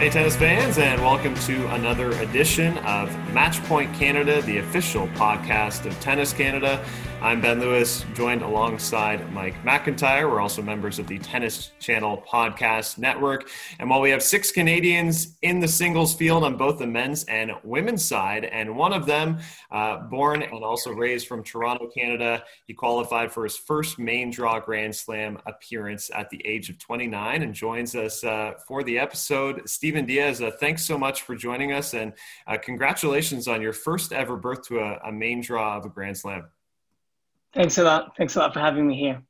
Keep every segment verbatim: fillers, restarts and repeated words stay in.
Hey, tennis fans, and welcome to another edition of Matchpoint Canada, the official podcast of Tennis Canada. I'm Ben Lewis, joined alongside Mike McIntyre. We're also members of the Tennis Channel Podcast Network. And while we have six Canadians in the singles field on both the men's and women's side, and one of them, uh, born and also raised from Toronto, Canada, he qualified for his first main draw Grand Slam appearance at the age of twenty-nine and joins us uh, for the episode. Stephen Diaz, uh, thanks so much for joining us, and uh, congratulations on your first ever berth to a, a main draw of a Grand Slam. Thanks a lot. Thanks a lot for having me here.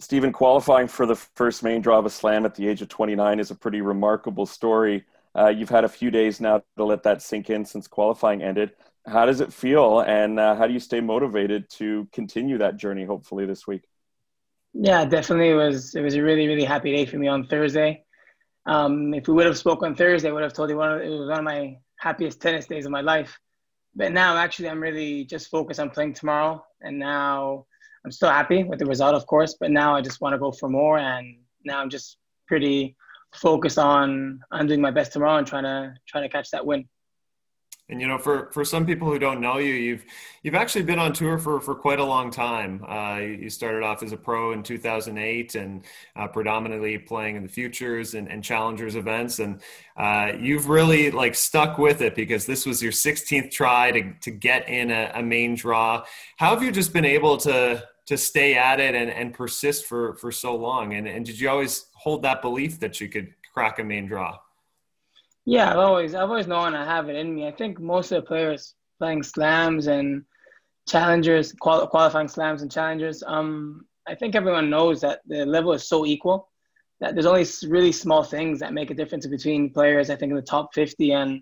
Stephen, qualifying for the first main draw of a slam at the age of twenty-nine is a pretty remarkable story. Uh, you've had a few days now to let that sink in since qualifying ended. How does it feel, and uh, how do you stay motivated to continue that journey, hopefully, this week? Yeah, definitely. It was, it was a really, really happy day for me on Thursday. Um, if we would have spoke on Thursday, I would have told you one of, it was one of my happiest tennis days of my life. But now, actually, I'm really just focused on playing tomorrow. And now I'm still happy with the result, of course. But now I just want to go for more. And now I'm just pretty focused on I'm doing my best tomorrow and trying to trying to catch that win. And, you know, for, for some people who don't know you, you've you've actually been on tour for, for quite a long time. Uh, you started off as a pro in two thousand eight and uh, predominantly playing in the Futures and, and Challengers events. And uh, you've really, like, stuck with it because this was your sixteenth try to, to get in a, a main draw. How have you just been able to to stay at it and, and persist for, for so long? And, and did you always hold that belief that you could crack a main draw? Yeah, I've always, I've always known I have it in me. I think most of the players playing slams and challengers, qual- qualifying slams and challengers, um, I think everyone knows that the level is so equal that there's only really small things that make a difference between players, I think, in the top fifty. And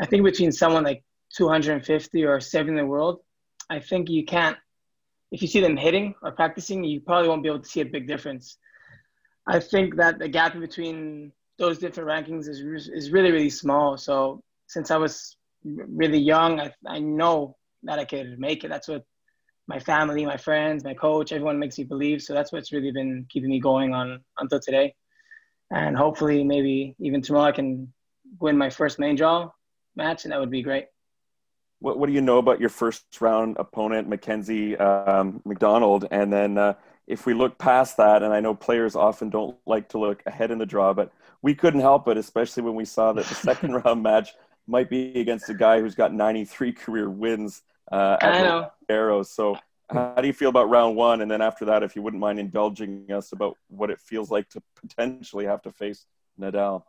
I think between someone like two hundred fifty or seventy in the world, I think you can't, if you see them hitting or practicing, you probably won't be able to see a big difference. I think that the gap between those different rankings is is really, really small. So since I was really young, I I know that I could make it. That's what my family, my friends, my coach, everyone makes me believe. So that's what's really been keeping me going on until today. And hopefully maybe even tomorrow I can win my first main draw match, and that would be great. What What do you know about your first round opponent, Mackenzie um, McDonald? And then uh, if we look past that, and I know players often don't like to look ahead in the draw, but we couldn't help it, especially when we saw that the second round match might be against a guy who's got ninety-three career wins uh, at Arrows. So how do you feel about round one? And then after that, if you wouldn't mind indulging us about what it feels like to potentially have to face Nadal.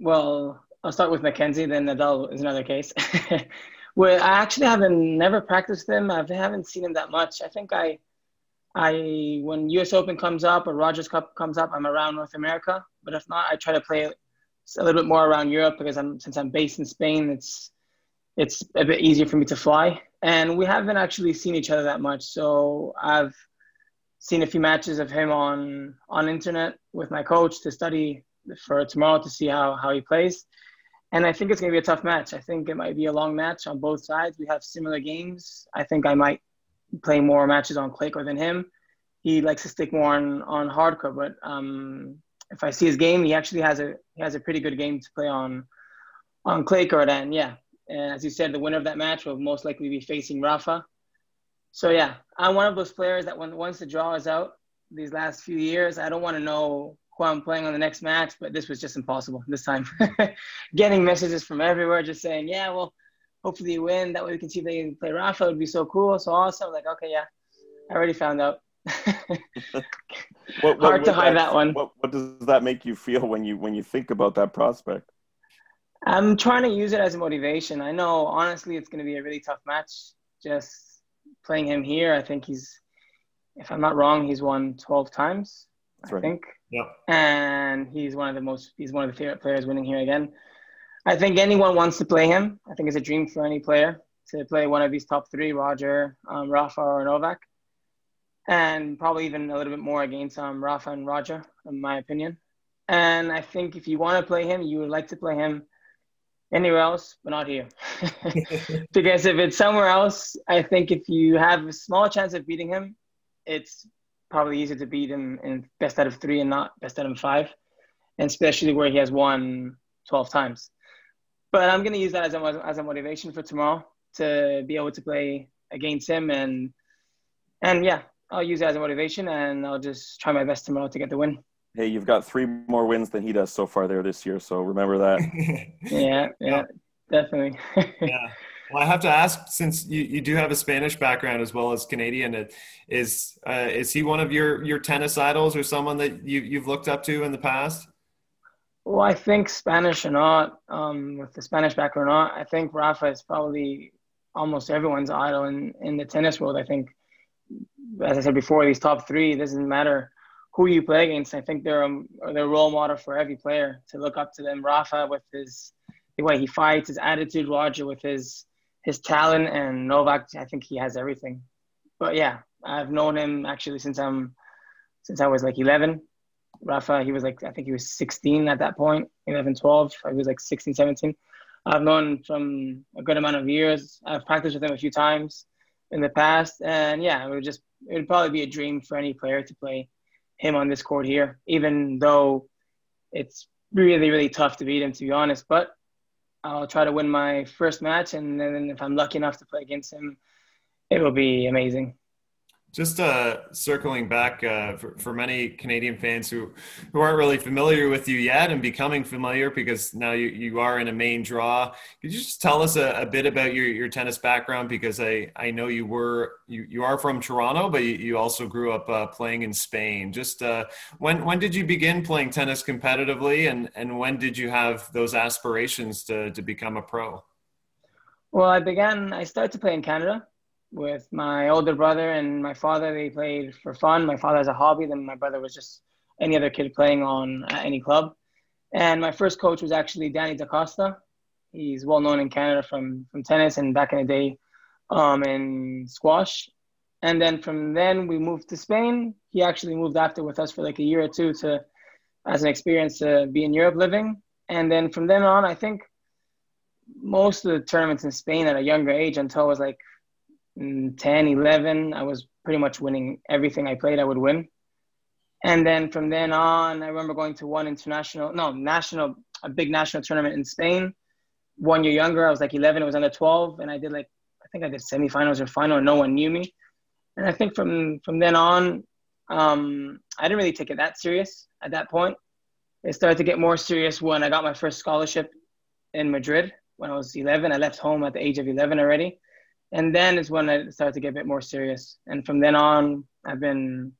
Well, I'll start with Mackenzie, then Nadal is another case. Well, I actually haven't never practiced him. I haven't seen him that much. I think I, I when U S Open comes up or Rogers Cup comes up, I'm around North America. But if not, I try to play a little bit more around Europe because I'm since I'm based in Spain, it's it's a bit easier for me to fly. And we haven't actually seen each other that much. So I've seen a few matches of him on on internet with my coach to study for tomorrow to see how, how he plays. And I think it's going to be a tough match. I think it might be a long match on both sides. We have similar games. I think I might play more matches on clay court than him. He likes to stick more on, on hard court, but um, if I see his game, he actually has a he has a pretty good game to play on on clay court. And yeah, and as you said, the winner of that match will most likely be facing Rafa. So yeah, I'm one of those players that when once the draw is out these last few years, I don't want to know who I'm playing on the next match, but this was just impossible this time. Getting messages from everywhere just saying, yeah, well, hopefully you win. That way we can see if they can play Rafa. It would be so cool, so awesome. Like, okay, yeah, I already found out. what, what, Hard to hide that, that one. What, what does that make you feel when you when you think about that prospect? I'm trying to use it as a motivation. I know, honestly, it's going to be a really tough match. Just playing him here, I think he's, if I'm not wrong, he's won twelve times, That's I right. think. Yeah. And he's one of the most, he's one of the favorite players winning here again. I think anyone wants to play him. I think it's a dream for any player to play one of these top three, Roger, um, Rafa, or Novak. And probably even a little bit more against um, Rafa and Roger, in my opinion. And I think if you want to play him, you would like to play him anywhere else, but not here. Because if it's somewhere else, I think if you have a small chance of beating him, it's probably easier to beat him in best out of three and not best out of five. And especially where he has won twelve times. But I'm going to use that as a, as a motivation for tomorrow to be able to play against him. And, and yeah, I'll use it as a motivation, and I'll just try my best tomorrow to get the win. Hey, you've got three more wins than he does so far there this year, so remember that. yeah, yeah, definitely. yeah. Well, I have to ask, since you, you do have a Spanish background as well as Canadian, is uh, is he one of your, your tennis idols or someone that you, you've looked up to in the past? Well, I think Spanish or not, um, with the Spanish background or not, I think Rafa is probably almost everyone's idol in, in the tennis world. I think, as I said before, these top three, it doesn't matter who you play against. I think they're a, they're a role model for every player to look up to them. Rafa with his the way he fights, his attitude, Roger with his his talent, and Novak, I think he has everything. But yeah, I've known him actually since I'm since I was like eleven. Rafa, he was like, I think he was sixteen at that point, eleven, twelve. I was like sixteen, seventeen. I've known him from a good amount of years. I've practiced with him a few times in the past. And yeah, it would just, it would probably be a dream for any player to play him on this court here, even though it's really, really tough to beat him, to be honest. But I'll try to win my first match. And then if I'm lucky enough to play against him, it will be amazing. Just uh, circling back uh, for, for many Canadian fans who, who aren't really familiar with you yet and becoming familiar because now you, you are in a main draw. Could you just tell us a, a bit about your, your tennis background? Because I, I know you were you, you are from Toronto, but you, you also grew up uh, playing in Spain. Just uh, when when did you begin playing tennis competitively, and, and when did you have those aspirations to, to become a pro? Well, I began, I started to play in Canada. With my older brother and my father, they played for fun. My father has a hobby, then my brother was just any other kid playing on at any club. And my first coach was actually Danny DaCosta. He's well known in Canada from, from tennis and back in the day um, in squash. And then from then we moved to Spain. He actually moved after with us for like a year or two to, as an experience to be in Europe living. And then from then on, I think most of the tournaments in Spain at a younger age until I was like ten, eleven, I was pretty much winning everything I played, I would win. And then from then on, I remember going to one international, no, national, a big national tournament in Spain. One year younger, I was like eleven, it was under twelve. And I did like, I think I did semifinals or final, and no one knew me. And I think from, from then on, um, I didn't really take it that serious at that point. It started to get more serious when I got my first scholarship in Madrid when I was eleven. I left home at the age of eleven already. And then is when I started to get a bit more serious. And from then on, I've been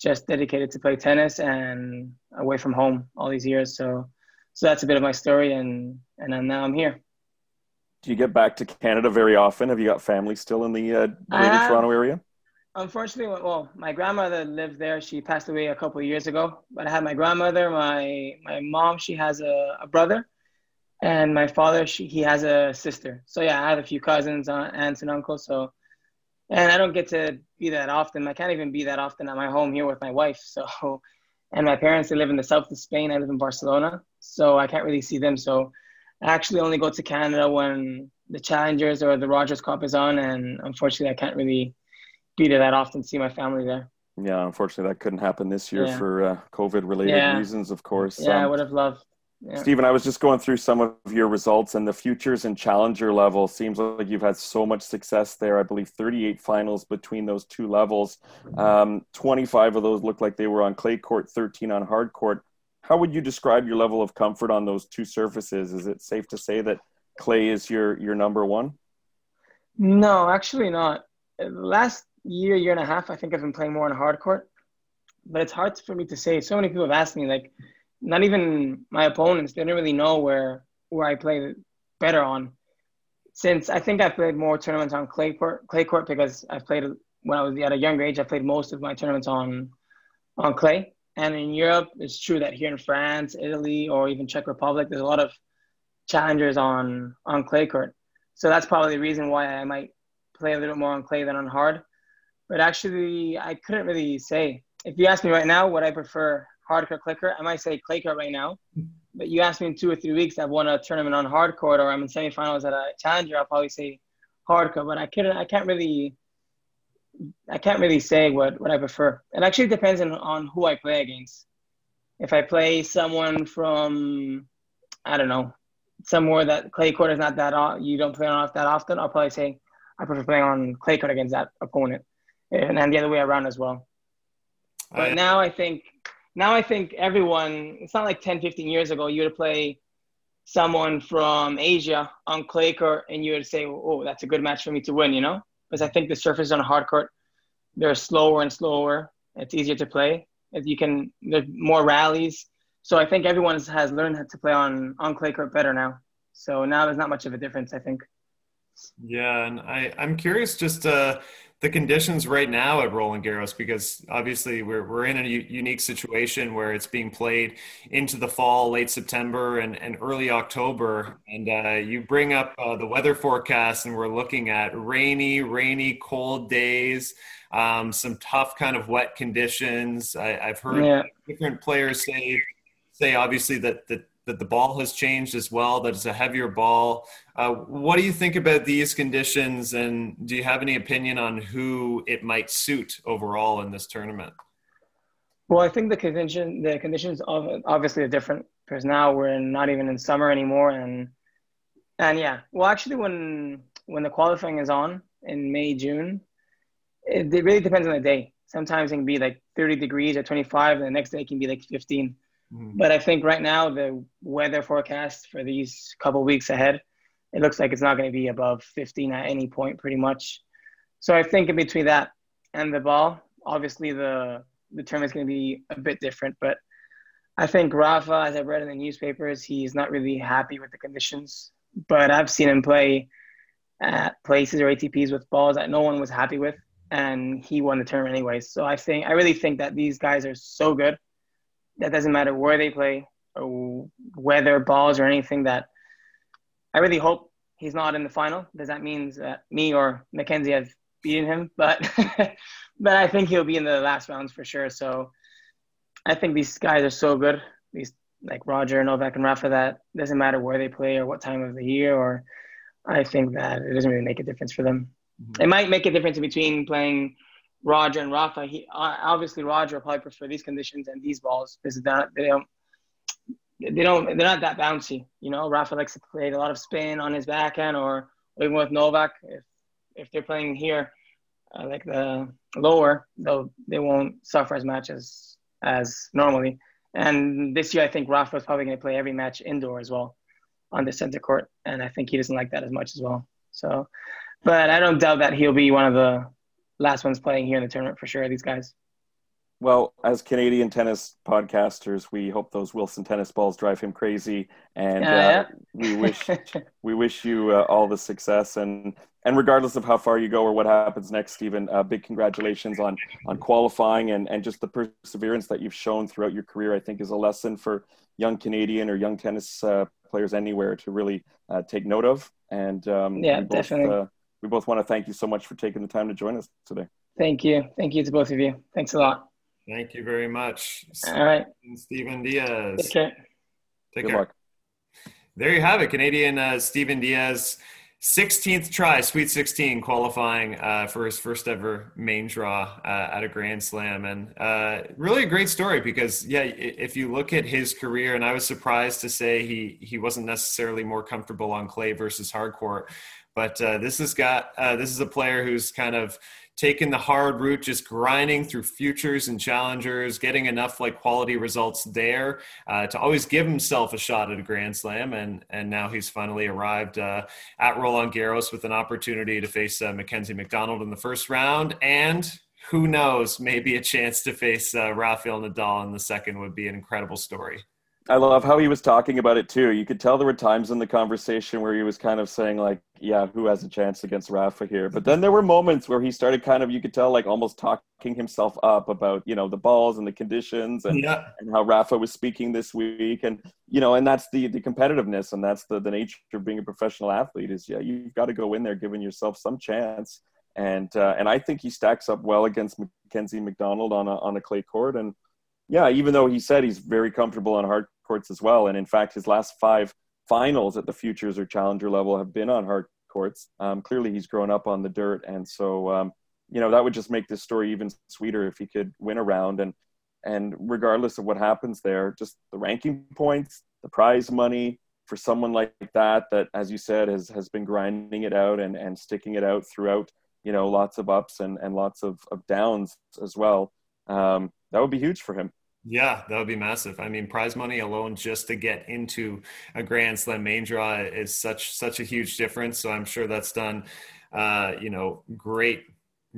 just dedicated to play tennis and away from home all these years. So so that's a bit of my story, and, and now I'm here. Do you get back to Canada very often? Have you got family still in the uh, Greater have, Toronto area? Unfortunately, well, my grandmother lived there. She passed away a couple of years ago. But I had my grandmother, my my mom, she has a, a brother. And my father, she, he has a sister. So, yeah, I have a few cousins, aunts and uncles. So, and I don't get to be that often. I can't even be that often at my home here with my wife. So, and my parents, they live in the south of Spain. I live in Barcelona. So I can't really see them. So I actually only go to Canada when the Challengers or the Rogers Cup is on. And unfortunately, I can't really be there that often to see my family there. Yeah, unfortunately, that couldn't happen this year yeah. for uh, COVID-related yeah. reasons, of course. Yeah, um, I would have loved. Yeah. Stephen, I was just going through some of your results, and the futures and challenger level seems like you've had so much success there. I believe thirty-eight finals between those two levels. Um, twenty-five of those looked like they were on clay court, thirteen on hard court. How would you describe your level of comfort on those two surfaces? Is it safe to say that clay is your, your number one? No, actually not. Last year, year and a half, I think I've been playing more on hard court, but it's hard for me to say. So many people have asked me, like, not even my opponents, they don't really know where where I play better on. Since I think I played more tournaments on clay court, clay court because I played when I was at a younger age, I played most of my tournaments on on clay. And in Europe, it's true that here in France, Italy, or even Czech Republic, there's a lot of challengers on, on clay court. So that's probably the reason why I might play a little more on clay than on hard. But actually, I couldn't really say. If you ask me right now what I prefer, hardcore clicker, I might say clay court right now, but you ask me in two or three weeks, I've won a tournament on hardcore or I'm in semifinals at a challenger, I'll probably say hardcore, but I couldn't, I can't really, I can't really say what, what I prefer. It actually depends on, on who I play against. If I play someone from I don't know, somewhere that clay court is not that – you don't play on off that often, I'll probably say I prefer playing on clay court against that opponent. And then the other way around as well. But oh, yeah. now I think now I think everyone – it's not like ten, fifteen years ago you would play someone from Asia on clay court and you would say, oh, that's a good match for me to win, you know? Because I think the surfaces on hard court, they're slower and slower. It's easier to play. You can – there's more rallies. So I think everyone has learned how to play on, on clay court better now. So now there's not much of a difference, I think. Yeah, and I, I'm curious just uh, the conditions right now at Roland Garros, because obviously we're we're in a u- unique situation where it's being played into the fall, late September and, and early October. And uh, you bring up uh, the weather forecast, and we're looking at rainy, rainy, cold days, um, some tough kind of wet conditions. I, I've heard yeah. different players say say obviously that the that the ball has changed as well, that it's a heavier ball. Uh, what do you think about these conditions, and do you have any opinion on who it might suit overall in this tournament? Well, I think the condition, the conditions obviously are different, because now we're not even in summer anymore. And and yeah, well, actually when when the qualifying is on in May, June, it, it really depends on the day. Sometimes it can be like thirty degrees or twenty-five, and the next day it can be like fifteen. But I think right now the weather forecast for these couple weeks ahead, it looks like it's not going to be above fifteen at any point pretty much. So I think in between that and the ball, obviously the, the tournament's going to be a bit different. But I think Rafa, as I've read in the newspapers, he's not really happy with the conditions. But I've seen him play at places or A T Ps with balls that no one was happy with, and he won the tournament anyway. So I think I really think that these guys are so good. That doesn't matter where they play or whether balls or anything, that I really hope he's not in the final, because that means that me or Mackenzie have beaten him. But but I think he'll be in the last rounds for sure. So I think these guys are so good, these like Roger, Novak, and Rafa, that doesn't matter where they play or what time of the year. Or I think that it doesn't really make a difference for them. Mm-hmm. It might make a difference between playing Roger and Rafa. He obviously Roger will probably prefer these conditions and these balls, because they're not, they don't, they don't, they're not that bouncy. You know, Rafa likes to play a lot of spin on his backhand, or even with Novak, if if they're playing here, uh, like the lower, though, they won't suffer as much as as normally. And this year, I think Rafa is probably going to play every match indoor as well, on the center court, and I think he doesn't like that as much as well. So, but I don't doubt that he'll be one of the last one's playing here in the tournament for sure, these guys. Well, as Canadian tennis podcasters, we hope those Wilson tennis balls drive him crazy, and uh, uh, yeah. we wish we wish you uh, all the success. And and regardless of how far you go or what happens next, Stephen, uh, big congratulations on on qualifying and and just the perseverance that you've shown throughout your career. I think is a lesson for young Canadian or young tennis uh, players anywhere to really uh, take note of. And um, yeah, both, definitely. Uh, We both want to thank you so much for taking the time to join us today. Thank you. Thank you to both of you. Thanks a lot. Thank you very much. All right. Stephen Diaz. Take care. Take Good care. Luck. There you have it, Canadian uh, Stephen Diaz. sixteenth try, Sweet sixteen, qualifying uh, for his first ever main draw uh, at a Grand Slam. And uh, really a great story, because, yeah, if you look at his career, and I was surprised to say he, he wasn't necessarily more comfortable on clay versus hard court. But uh, this has got uh, this is a player who's kind of taken the hard route, just grinding through futures and challengers, getting enough like quality results there uh, to always give himself a shot at a Grand Slam, and and now he's finally arrived uh, at Roland Garros with an opportunity to face uh, Mackenzie McDonald in the first round, and who knows, maybe a chance to face uh, Rafael Nadal in the second would be an incredible story. I love how he was talking about it too. You could tell there were times in the conversation where he was kind of saying like, yeah, who has a chance against Rafa here? But then there were moments where he started kind of, you could tell like almost talking himself up about, you know, the balls and the conditions and, yeah. and how Rafa was speaking this week. And, you know, and that's the, the competitiveness, and that's the, the nature of being a professional athlete is, yeah, you've got to go in there giving yourself some chance. And, uh, and I think he stacks up well against Mackenzie McDonald on a, on a clay court. And, yeah, even though he said he's very comfortable on hard courts as well. And in fact, his last five finals at the Futures or Challenger level have been on hard courts. Um, clearly, he's grown up on the dirt. And so, um, you know, that would just make this story even sweeter if he could win a round. And, and regardless of what happens there, just the ranking points, the prize money, for someone like that, that, as you said, has, has been grinding it out and, and sticking it out throughout, you know, lots of ups and, and lots of, of downs as well. Um, that would be huge for him. Yeah, that would be massive. I mean, prize money alone just to get into a Grand Slam main draw is such such a huge difference. So I'm sure that's done, uh, you know, great,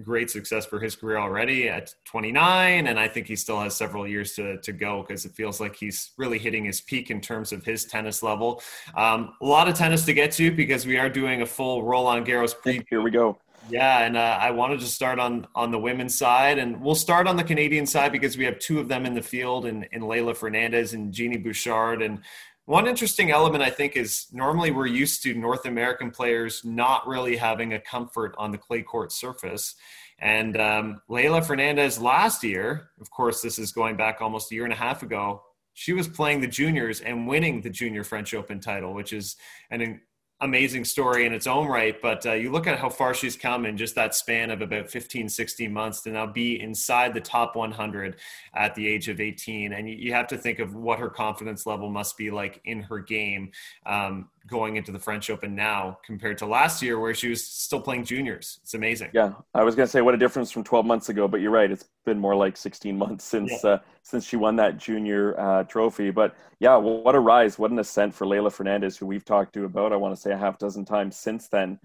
great success for his career already at twenty-nine. And I think he still has several years to, to go, because it feels like he's really hitting his peak in terms of his tennis level. Um, a lot of tennis to get to, because we are doing a full Roland Garros preview. Here we go. Yeah, and uh, I wanted to start on, on the women's side, and we'll start on the Canadian side because we have two of them in the field, in, in Leylah Fernandez and Genie Bouchard. And one interesting element, I think, is normally we're used to North American players not really having a comfort on the clay court surface. And um, Leylah Fernandez last year, of course, this is going back almost a year and a half ago, she was playing the juniors and winning the junior French Open title, which is an amazing story in its own right. But uh, you look at how far she's come in just that span of about fifteen, sixteen months to now be inside the top one hundred at the age of eighteen. And you, you have to think of what her confidence level must be like in her game um, going into the French Open now compared to last year where she was still playing juniors. It's amazing. Yeah. I was going to say what a difference from twelve months ago, but you're right. It's been more like sixteen months since, yeah. uh, since she won that junior uh, trophy. But yeah, well, what a rise, what an ascent for Leylah Fernandez, who we've talked to about, I want to say a half dozen times since then.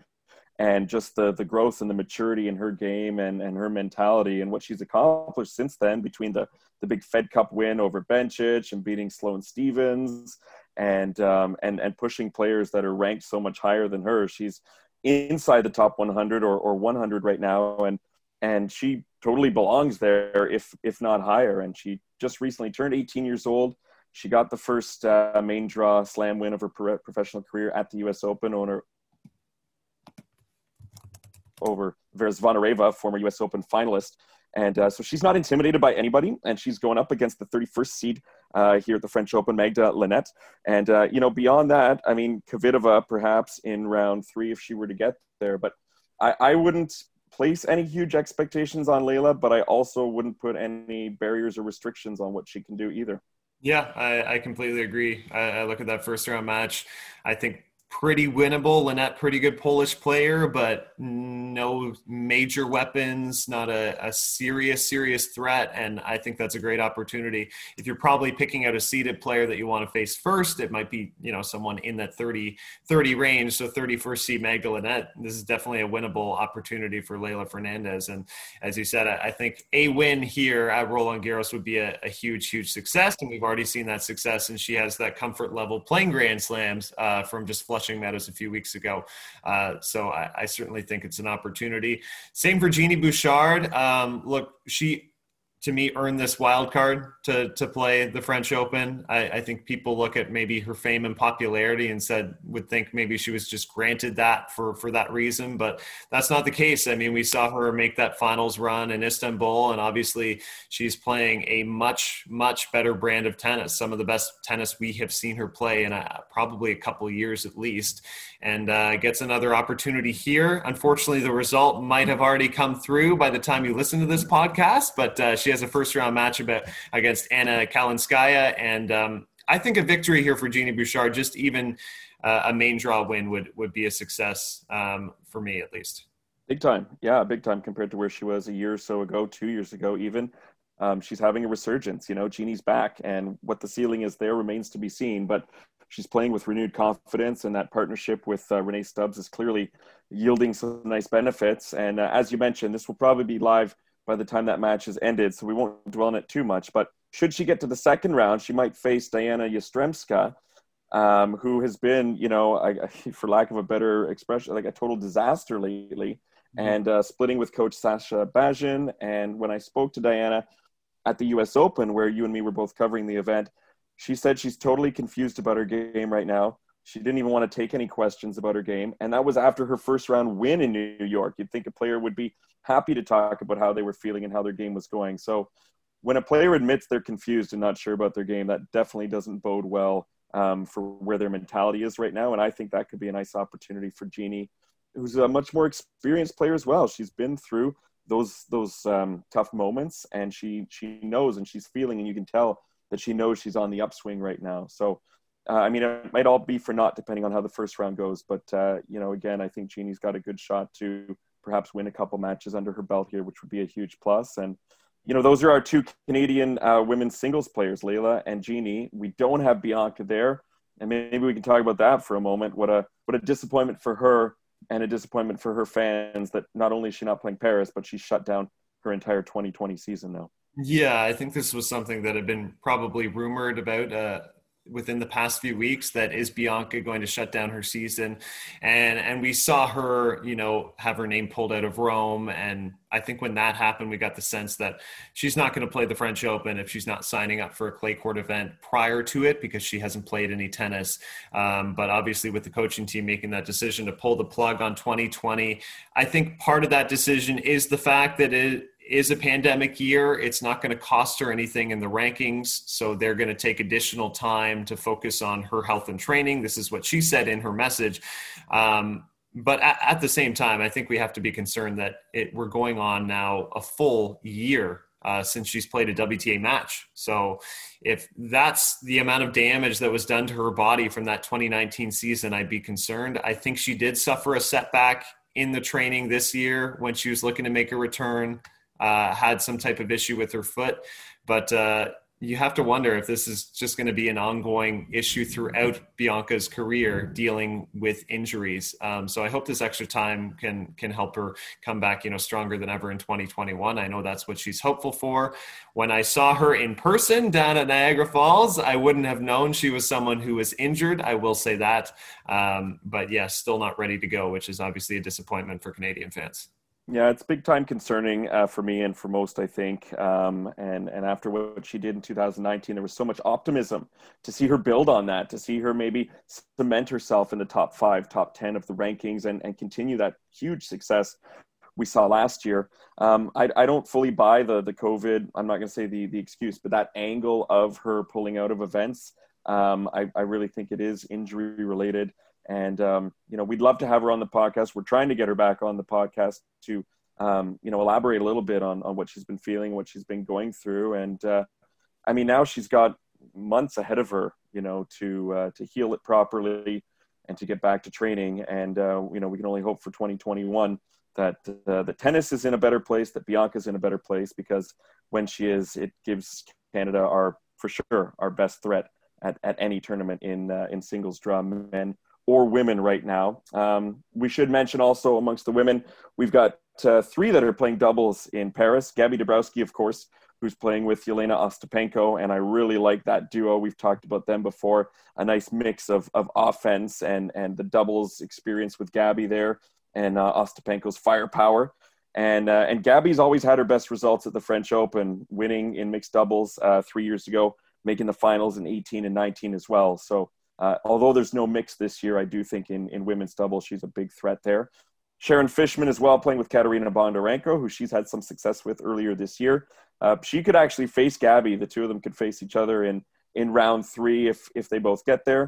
And just the, the growth and the maturity in her game and, and her mentality and what she's accomplished since then, between the, the big Fed Cup win over Bencic and beating Sloane Stephens and, um, and, and pushing players that are ranked so much higher than her. She's inside the top one hundred or, or one hundred right now. And, and she totally belongs there, if, if not higher. And she just recently turned eighteen years old. She got the first uh, main draw slam win of her pro- professional career at the U S Open owner over Vera Zvonareva, former U S Open finalist. And uh, so she's not intimidated by anybody, and she's going up against the thirty-first seed uh, here at the French Open, Magda Linette. And, uh, you know, beyond that, I mean, Kvitova perhaps in round three if she were to get there. But I, I wouldn't place any huge expectations on Leylah, but I also wouldn't put any barriers or restrictions on what she can do either. Yeah, I, I completely agree. I, I look at that first round match. I think pretty winnable. Linette, pretty good Polish player, but no major weapons, not a, a serious, serious threat. And I think that's a great opportunity. If you're probably picking out a seeded player that you want to face first, it might be, you know, someone in that thirty, thirty range. So thirty-first seed Magda Linette, this is definitely a winnable opportunity for Leylah Fernandez. And as you said, I, I think a win here at Roland Garros would be a, a huge, huge success. And we've already seen that success. And she has that comfort level playing Grand Slams uh, from just flushing Meadows a few weeks ago. Uh, so I, I certainly think it's an opportunity. Same for Genie Bouchard. Um, look, she, to me, earned this wild card to, to play the French Open. I, I think people look at maybe her fame and popularity and said, would think maybe she was just granted that for, for that reason, but that's not the case. I mean, we saw her make that finals run in Istanbul, and obviously she's playing a much, much better brand of tennis, some of the best tennis we have seen her play in a, probably a couple of years at least, and uh, gets another opportunity here. Unfortunately, the result might have already come through by the time you listen to this podcast, but uh, she She has a first-round match against Anna Kalinskaya, and um, I think a victory here for Genie Bouchard, just even uh, a main draw win would, would be a success um, for me at least. Big time. Yeah, big time compared to where she was a year or so ago, two years ago even. Um, she's having a resurgence. You know, Genie's back, and what the ceiling is there remains to be seen, but she's playing with renewed confidence, and that partnership with uh, Renee Stubbs is clearly yielding some nice benefits. And uh, as you mentioned, this will probably be live by the time that match is ended, so we won't dwell on it too much. But should she get to the second round, she might face Dayana Yastremska, um, who has been, you know, I, I, for lack of a better expression, like a total disaster lately, mm-hmm. and uh, splitting with coach Sasha Bazhin. And when I spoke to Dayana at the U S Open, where you and me were both covering the event, she said she's totally confused about her game right now. She didn't even want to take any questions about her game. And that was after her first round win in New York. You'd think a player would be happy to talk about how they were feeling and how their game was going. So when a player admits they're confused and not sure about their game, that definitely doesn't bode well um, for where their mentality is right now. And I think that could be a nice opportunity for Genie, who's a much more experienced player as well. She's been through those those um, tough moments, and she she knows and she's feeling, and you can tell that she knows she's on the upswing right now. So uh, I mean, it might all be for naught depending on how the first round goes. But, uh, you know, again, I think Jeannie's got a good shot to perhaps win a couple matches under her belt here, which would be a huge plus. And, you know, those are our two Canadian uh, women's singles players, Leylah and Jeannie. We don't have Bianca there. And maybe we can talk about that for a moment. What a what a disappointment for her and a disappointment for her fans that not only is she not playing Paris, but she shut down her entire twenty twenty season now. Yeah, I think this was something that had been probably rumored about uh, within the past few weeks, that is Bianca going to shut down her season? And and we saw her, you know, have her name pulled out of Rome. And I think when that happened, we got the sense that she's not going to play the French Open if she's not signing up for a clay court event prior to it, because she hasn't played any tennis. Um, but obviously with the coaching team making that decision to pull the plug on twenty twenty, I think part of that decision is the fact that it is a pandemic year. It's not going to cost her anything in the rankings, so they're going to take additional time to focus on her health and training. This is what she said in her message. Um, but at, at the same time, I think we have to be concerned that it, we're going on now a full year uh, since she's played a W T A match. So if that's the amount of damage that was done to her body from that twenty nineteen season, I'd be concerned. I think she did suffer a setback in the training this year when she was looking to make a return. Uh, had some type of issue with her foot, but uh, you have to wonder if this is just going to be an ongoing issue throughout Bianca's career, dealing with injuries. Um, so I hope this extra time can can help her come back, you know, stronger than ever in twenty twenty-one. I know that's what she's hopeful for. When I saw her in person down at Niagara Falls, I wouldn't have known she was someone who was injured. I will say that, um, but yes, yeah, still not ready to go, which is obviously a disappointment for Canadian fans. Yeah, it's big time concerning uh, for me and for most, I think. Um, and, and after what she did in two thousand nineteen, there was so much optimism to see her build on that, to see her maybe cement herself in the top five, top ten of the rankings and, and continue that huge success we saw last year. Um, I, I don't fully buy the the COVID, I'm not going to say the, the excuse, but that angle of her pulling out of events. Um, I, I really think it is injury related. And, um, you know, we'd love to have her on the podcast. We're trying to get her back on the podcast to, um, you know, elaborate a little bit on, on what she's been feeling, what she's been going through. And, uh, I mean, now she's got months ahead of her, you know, to uh, to heal it properly and to get back to training. And, uh, you know, we can only hope for twenty twenty-one that uh, the tennis is in a better place, that Bianca's in a better place, because when she is, it gives Canada our, for sure, our best threat at, at any tournament in uh, in singles draw men or women right now. Um, we should mention also amongst the women, we've got uh, three that are playing doubles in Paris. Gabby Dabrowski, of course, who's playing with Yelena Ostapenko, and I really like that duo. We've talked about them before. A nice mix of of offense and, and the doubles experience with Gabby there and uh, Ostapenko's firepower. And, uh, and Gabby's always had her best results at the French Open, winning in mixed doubles uh, three years ago, making the finals in eighteen and nineteen as well. So Uh, although there's no mix this year, I do think in, in women's doubles, she's a big threat there. Sharon Fishman as well, playing with Katerina Bondarenko, who she's had some success with earlier this year. Uh, she could actually face Gabby. The two of them could face each other in, in round three if if they both get there.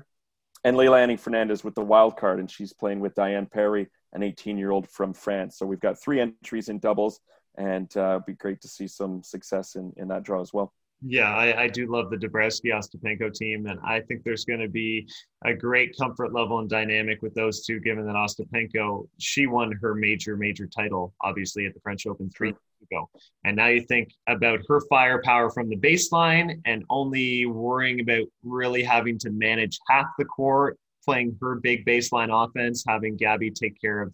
And Leylah Fernandez with the wild card, and she's playing with Diane Perry, an eighteen-year-old from France. So we've got three entries in doubles, and uh, it'd be great to see some success in, in that draw as well. Yeah, I, I do love the Dabrowski-Ostapenko team, and I think there's going to be a great comfort level and dynamic with those two, given that Ostapenko, she won her major, major title, obviously, at the French Open three years ago. And now you think about her firepower from the baseline and only worrying about really having to manage half the court, playing her big baseline offense, having Gabby take care of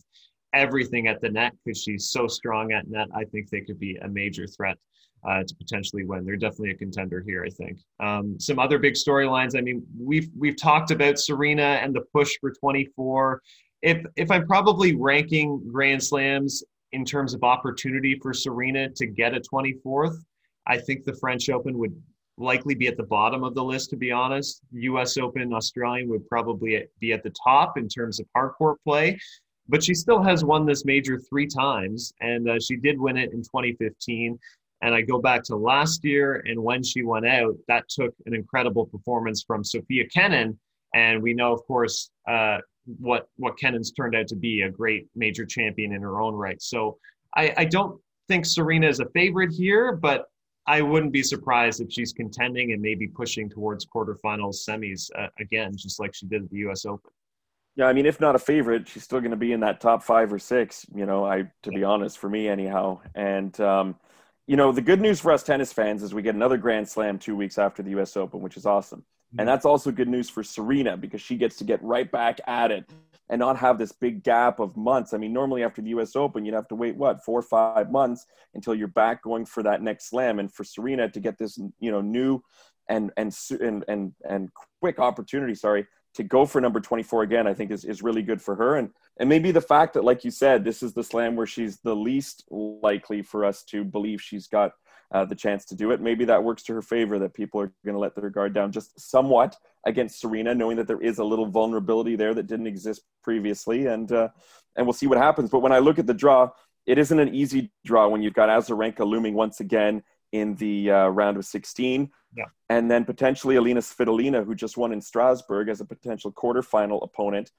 everything at the net because she's so strong at net. I think they could be a major threat Uh, to potentially win. They're definitely a contender here, I think. Um, some other big storylines. I mean, we've we've talked about Serena and the push for twenty-four. If if I'm probably ranking Grand Slams in terms of opportunity for Serena to get a twenty-fourth, I think the French Open would likely be at the bottom of the list, to be honest. U S Open, Australian would probably be at the top in terms of hardcourt play. But she still has won this major three times, and uh, she did win it in twenty fifteen. And I go back to last year, and when she went out, that took an incredible performance from Sofia Kenin. And we know, of course, uh, what what Kenin's turned out to be, a great major champion in her own right. So I, I don't think Serena is a favorite here, but I wouldn't be surprised if she's contending and maybe pushing towards quarterfinals, semis uh, again, just like she did at the U S Open. Yeah, I mean, if not a favorite, she's still going to be in that top five or six, you know, I to be honest, for me anyhow. And, um, you know, the good news for us tennis fans is we get another Grand Slam two weeks after the U S Open, which is awesome. And that's also good news for Serena because she gets to get right back at it and not have this big gap of months. I mean, normally after the U S Open, you'd have to wait, what, four or five months until you're back going for that next slam. And for Serena to get this, you know, new and and and and, and quick opportunity, sorry, to go for number twenty-four again, I think is, is really good for her. And and maybe the fact that, like you said, this is the slam where she's the least likely for us to believe she's got uh, the chance to do it. Maybe that works to her favor, that people are going to let their guard down just somewhat against Serena, knowing that there is a little vulnerability there that didn't exist previously. And, uh, and we'll see what happens. But when I look at the draw, it isn't an easy draw when you've got Azarenka looming once again in the uh, round of sixteen. Yeah. And then potentially Alina Svitolina, who just won in Strasbourg, as a potential quarterfinal opponent.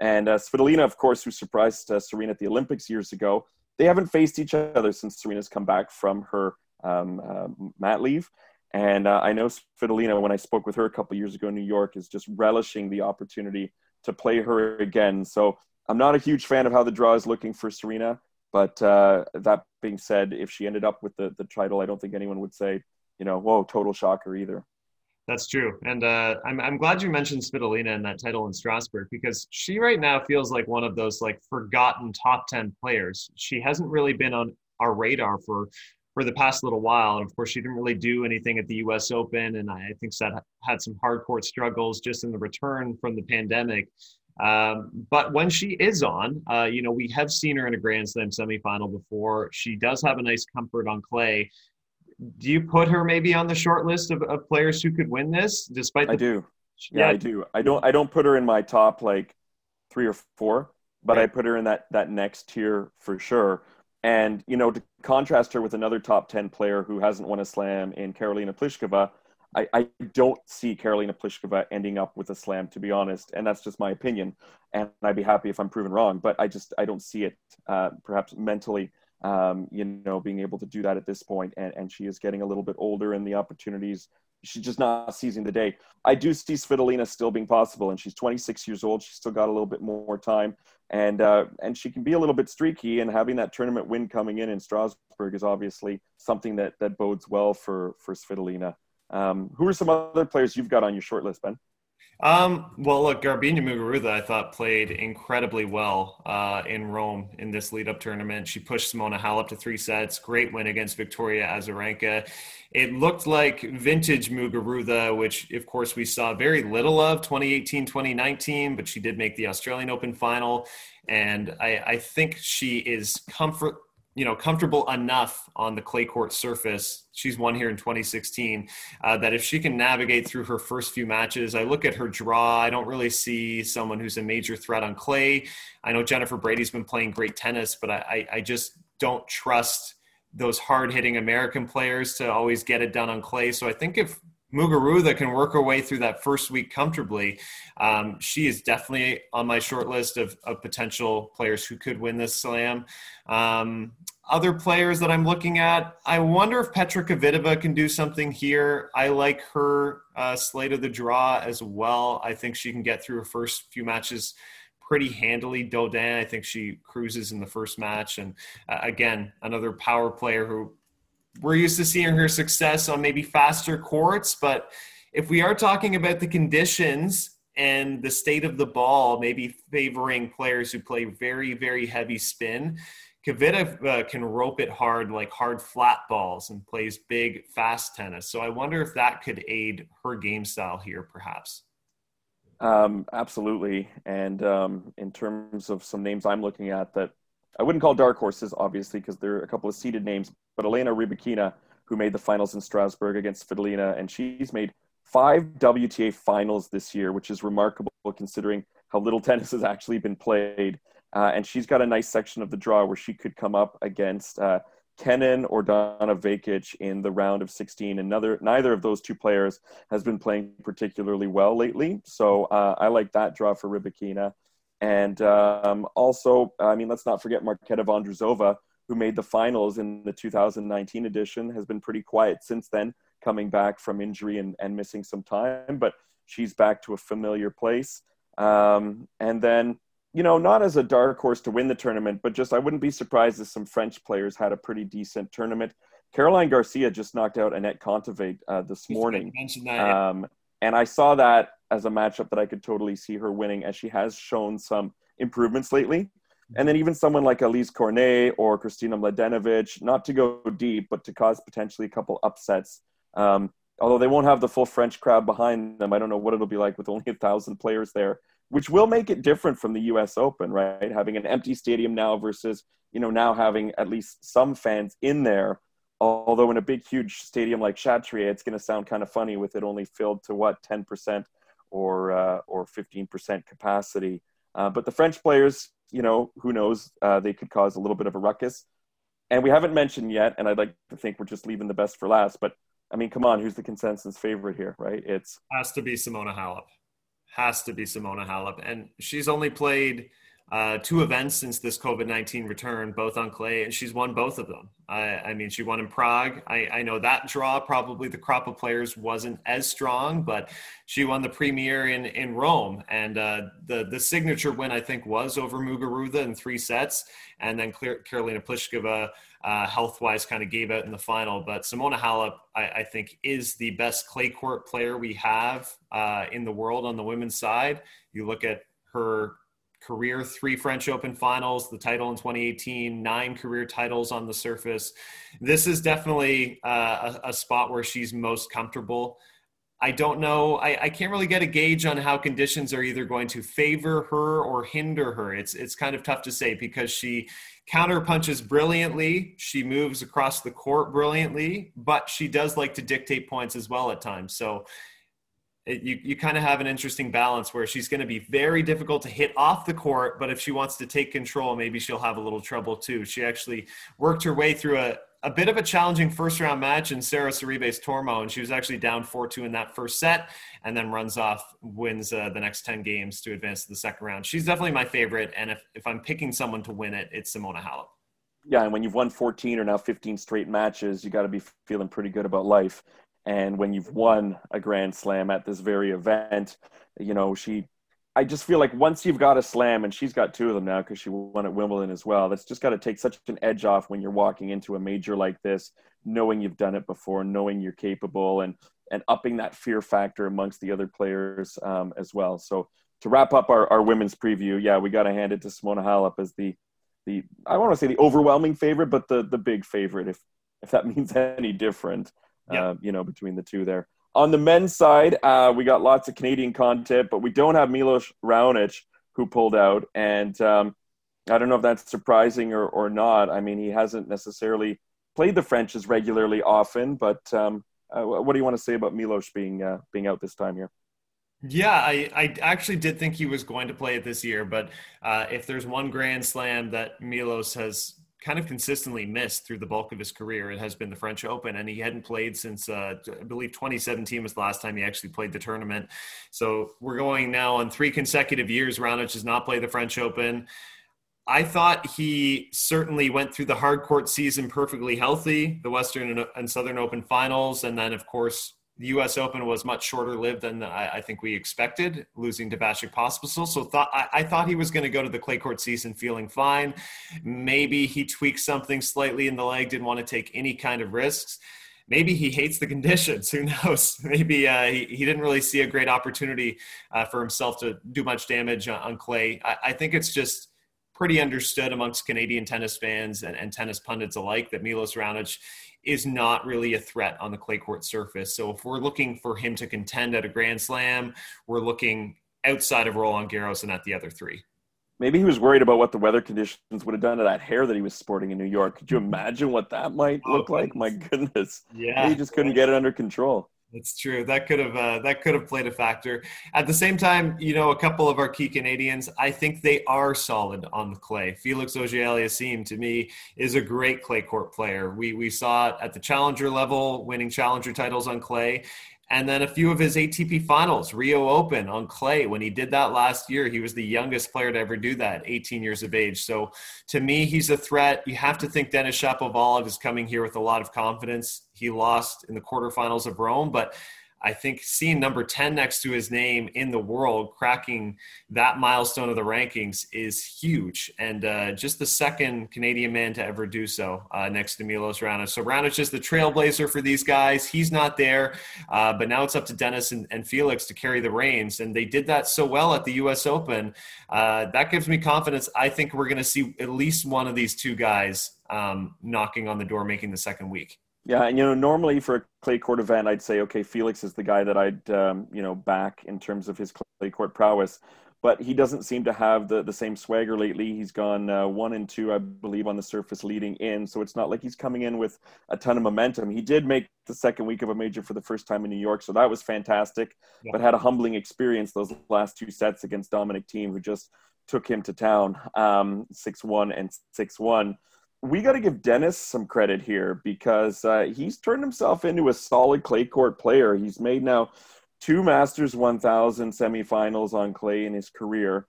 And uh, Svitolina, of course, who surprised uh, Serena at the Olympics years ago. They haven't faced each other since Serena's come back from her um, uh, mat leave. And uh, I know Svitolina, when I spoke with her a couple of years ago in New York, is just relishing the opportunity to play her again. So I'm not a huge fan of how the draw is looking for Serena. But uh, that being said, if she ended up with the, the title, I don't think anyone would say, you know, whoa, total shocker either. That's true. And uh, I'm I'm glad you mentioned Svitolina and that title in Strasbourg, because she right now feels like one of those like forgotten top ten players. She hasn't really been on our radar for, for the past little while. And of course, she didn't really do anything at the U S Open. And I think that had some hard court struggles just in the return from the pandemic. Um, but when she is on, uh, you know, we have seen her in a Grand Slam semifinal before. She does have a nice comfort on clay. Do you put her maybe on the short list of, of players who could win this? Despite the- I do. Yeah, yeah, I do. I don't. I don't put her in my top like three or four, but right. I put her in that that next tier for sure. And you know, to contrast her with another top ten player who hasn't won a slam in Karolina Pliskova. I, I don't see Karolina Pliskova ending up with a slam, to be honest. And that's just my opinion. And I'd be happy if I'm proven wrong, but I just, I don't see it uh, perhaps mentally, um, you know, being able to do that at this point. And, and she is getting a little bit older and the opportunities, she's just not seizing the day. I do see Svitolina still being possible, and she's twenty-six years old. She's still got a little bit more time, and, uh, and she can be a little bit streaky, and having that tournament win coming in in Strasbourg is obviously something that, that bodes well for, for Svitolina. Um, who are some other players you've got on your short list, Ben? Um, well, look, Garbiñe Muguruza, I thought, played incredibly well uh, in Rome in this lead-up tournament. She pushed Simona Halep to three sets. Great win against Victoria Azarenka. It looked like vintage Muguruza, which, of course, we saw very little of twenty eighteen, twenty nineteen, but she did make the Australian Open final. And I, I think she is comfort. you know, comfortable enough on the clay court surface. She's won here in twenty sixteen, uh, that if she can navigate through her first few matches, I look at her draw. I don't really see someone who's a major threat on clay. I know Jennifer Brady's been playing great tennis, but I, I, I just don't trust those hard hitting American players to always get it done on clay. So I think if Muguruza can work her way through that first week comfortably, um, she is definitely on my short list of, of potential players who could win this slam. Um, other players that I'm looking at, I wonder if Petra Kvitova can do something here. I like her uh, slate of the draw as well. I think she can get through her first few matches pretty handily. Dodin, I think she cruises in the first match. And uh, again, another power player who we're used to seeing her success on maybe faster courts, but if we are talking about the conditions and the state of the ball, maybe favoring players who play very, very heavy spin, Kvitova can rope it hard, like hard flat balls, and plays big, fast tennis. So I wonder if that could aid her game style here, perhaps. Um, absolutely. And um, in terms of some names I'm looking at that I wouldn't call dark horses, obviously, because there are a couple of seeded names, but Elena Rybakina, who made the finals in Strasbourg against Svitolina, and she's made five W T A finals this year, which is remarkable considering how little tennis has actually been played. Uh, and she's got a nice section of the draw where she could come up against uh, Kenin or Donna Vekic in the round of sixteen. And neither, neither of those two players has been playing particularly well lately. So uh, I like that draw for Rybakina. And um, also, I mean, let's not forget Marketa Vondrousova, who made the finals in the two thousand nineteen edition, has been pretty quiet since then, coming back from injury and, and missing some time, but she's back to a familiar place. Um, and then, you know, not as a dark horse to win the tournament, but just I wouldn't be surprised if some French players had a pretty decent tournament. Caroline Garcia just knocked out Annette Kontaveit uh, this she's morning. That, yeah. um, and I saw that as a matchup that I could totally see her winning, as she has shown some improvements lately. And then even someone like Elise Cornet or Kristina Mladenovic, not to go deep, but to cause potentially a couple upsets. Um, although they won't have the full French crowd behind them. I don't know what it'll be like with only a thousand players there, which will make it different from the U S Open, right? Having an empty stadium now versus, you know, now having at least some fans in there. Although in a big, huge stadium like Chatrier, it's going to sound kind of funny with it only filled to what, ten percent or, uh, or fifteen percent capacity. Uh, but the French players, you know, who knows, uh, they could cause a little bit of a ruckus. And we haven't mentioned yet, and I'd like to think we're just leaving the best for last, but I mean, come on, who's the consensus favorite here, right? It's has to be Simona Halep. Has to be Simona Halep. And she's only played uh, two events since this COVID nineteen return, both on clay, and she's won both of them. I, I mean, she won in Prague. I, I know that draw, probably the crop of players wasn't as strong, but she won the Premier in, in Rome. And uh, the, the signature win, I think, was over Muguruza in three sets. And then Karolina Pliskova, Uh, health-wise, kind of gave out in the final. But Simona Halep, I, I think, is the best clay court player we have uh, in the world on the women's side. You look at her career, three French Open finals, the title in twenty eighteen, nine career titles on the surface. This is definitely uh, a, a spot where she's most comfortable. I don't know. I, I can't really get a gauge on how conditions are either going to favor her or hinder her. It's it's kind of tough to say because she counter punches brilliantly. She moves across the court brilliantly, but she does like to dictate points as well at times. So it, you, you kind of have an interesting balance where she's going to be very difficult to hit off the court, but if she wants to take control, maybe she'll have a little trouble too. She actually worked her way through a a bit of a challenging first round match in Sarah Saribe's Tormo, and she was actually down four two in that first set, and then runs off, wins uh, the next ten games to advance to the second round. She's definitely my favorite, and if, if I'm picking someone to win it, it's Simona Halep. Yeah, and when you've won fourteen or now fifteen straight matches, you got to be feeling pretty good about life. And when you've won a Grand Slam at this very event, you know, she, I just feel like once you've got a slam, and she's got two of them now because she won at Wimbledon as well, that's just got to take such an edge off when you're walking into a major like this, knowing you've done it before, knowing you're capable, and and upping that fear factor amongst the other players um, as well. So to wrap up our, our women's preview, yeah, we got to hand it to Simona Halep as the, the I want to say the overwhelming favorite, but the the big favorite, if, if that means any different, yeah. uh, you know, between the two there. On the men's side, uh, we got lots of Canadian content, but we don't have Milos Raonic, who pulled out. And um, I don't know if that's surprising or, or not. I mean, he hasn't necessarily played the French as regularly often, but um, uh, what do you want to say about Milos being uh, being out this time here? Yeah, I, I actually did think he was going to play it this year, but uh, if there's one Grand Slam that Milos has kind of consistently missed through the bulk of his career, it has been the French Open, and he hadn't played since uh, I believe twenty seventeen was the last time he actually played the tournament. So we're going now on three consecutive years Raonic does not play the French Open. I thought he certainly went through the hard court season perfectly healthy, the Western and Southern Open finals, and then of course the U S Open was much shorter lived than I, I think we expected, losing to Vasek Pospisil. So thought, I, I thought he was going to go to the clay court season feeling fine. Maybe he tweaked something slightly in the leg, didn't want to take any kind of risks. Maybe he hates the conditions. Who knows? Maybe uh, he, he didn't really see a great opportunity uh, for himself to do much damage on, on clay. I, I think it's just pretty understood amongst Canadian tennis fans and, and tennis pundits alike that Milos Raonic is not really a threat on the clay court surface. So if we're looking for him to contend at a Grand Slam, we're looking outside of Roland Garros and at the other three. Maybe he was worried about what the weather conditions would have done to that hair that he was sporting in New York. Could you imagine what that might oh, look goodness. like? My goodness. Yeah. He just couldn't get it under control. That's true. That could have uh, that could have played a factor. At the same time, you know, a couple of our key Canadians, I think they are solid on the clay. Felix Auger-Aliassime, to me, is a great clay court player. We we saw it at the challenger level, winning challenger titles on clay. And then a few of his A T P finals, Rio Open on clay. When he did that last year, he was the youngest player to ever do that, eighteen years of age. So to me, he's a threat. You have to think Denis Shapovalov is coming here with a lot of confidence. He lost in the quarterfinals of Rome, but I think seeing number ten next to his name in the world, cracking that milestone of the rankings is huge. And uh, just the second Canadian man to ever do so uh, next to Milos Raonic. So Raonic is the trailblazer for these guys. He's not there, uh, but now it's up to Dennis and, and Felix to carry the reins. And they did that so well at the U S Open. Uh, that gives me confidence. I think we're going to see at least one of these two guys um, knocking on the door, making the second week. Yeah, and, you know, normally for a clay court event, I'd say, okay, Felix is the guy that I'd, um, you know, back in terms of his clay court prowess. But he doesn't seem to have the, the same swagger lately. He's gone uh, one and two, I believe, on the surface leading in. So it's not like he's coming in with a ton of momentum. He did make the second week of a major for the first time in New York. So that was fantastic, yeah. But had a humbling experience those last two sets against Dominic Thiem, who just took him to town, um, six one and six one. We got to give Dennis some credit here because uh, he's turned himself into a solid clay court player. He's made now two Masters one thousand semifinals on clay in his career.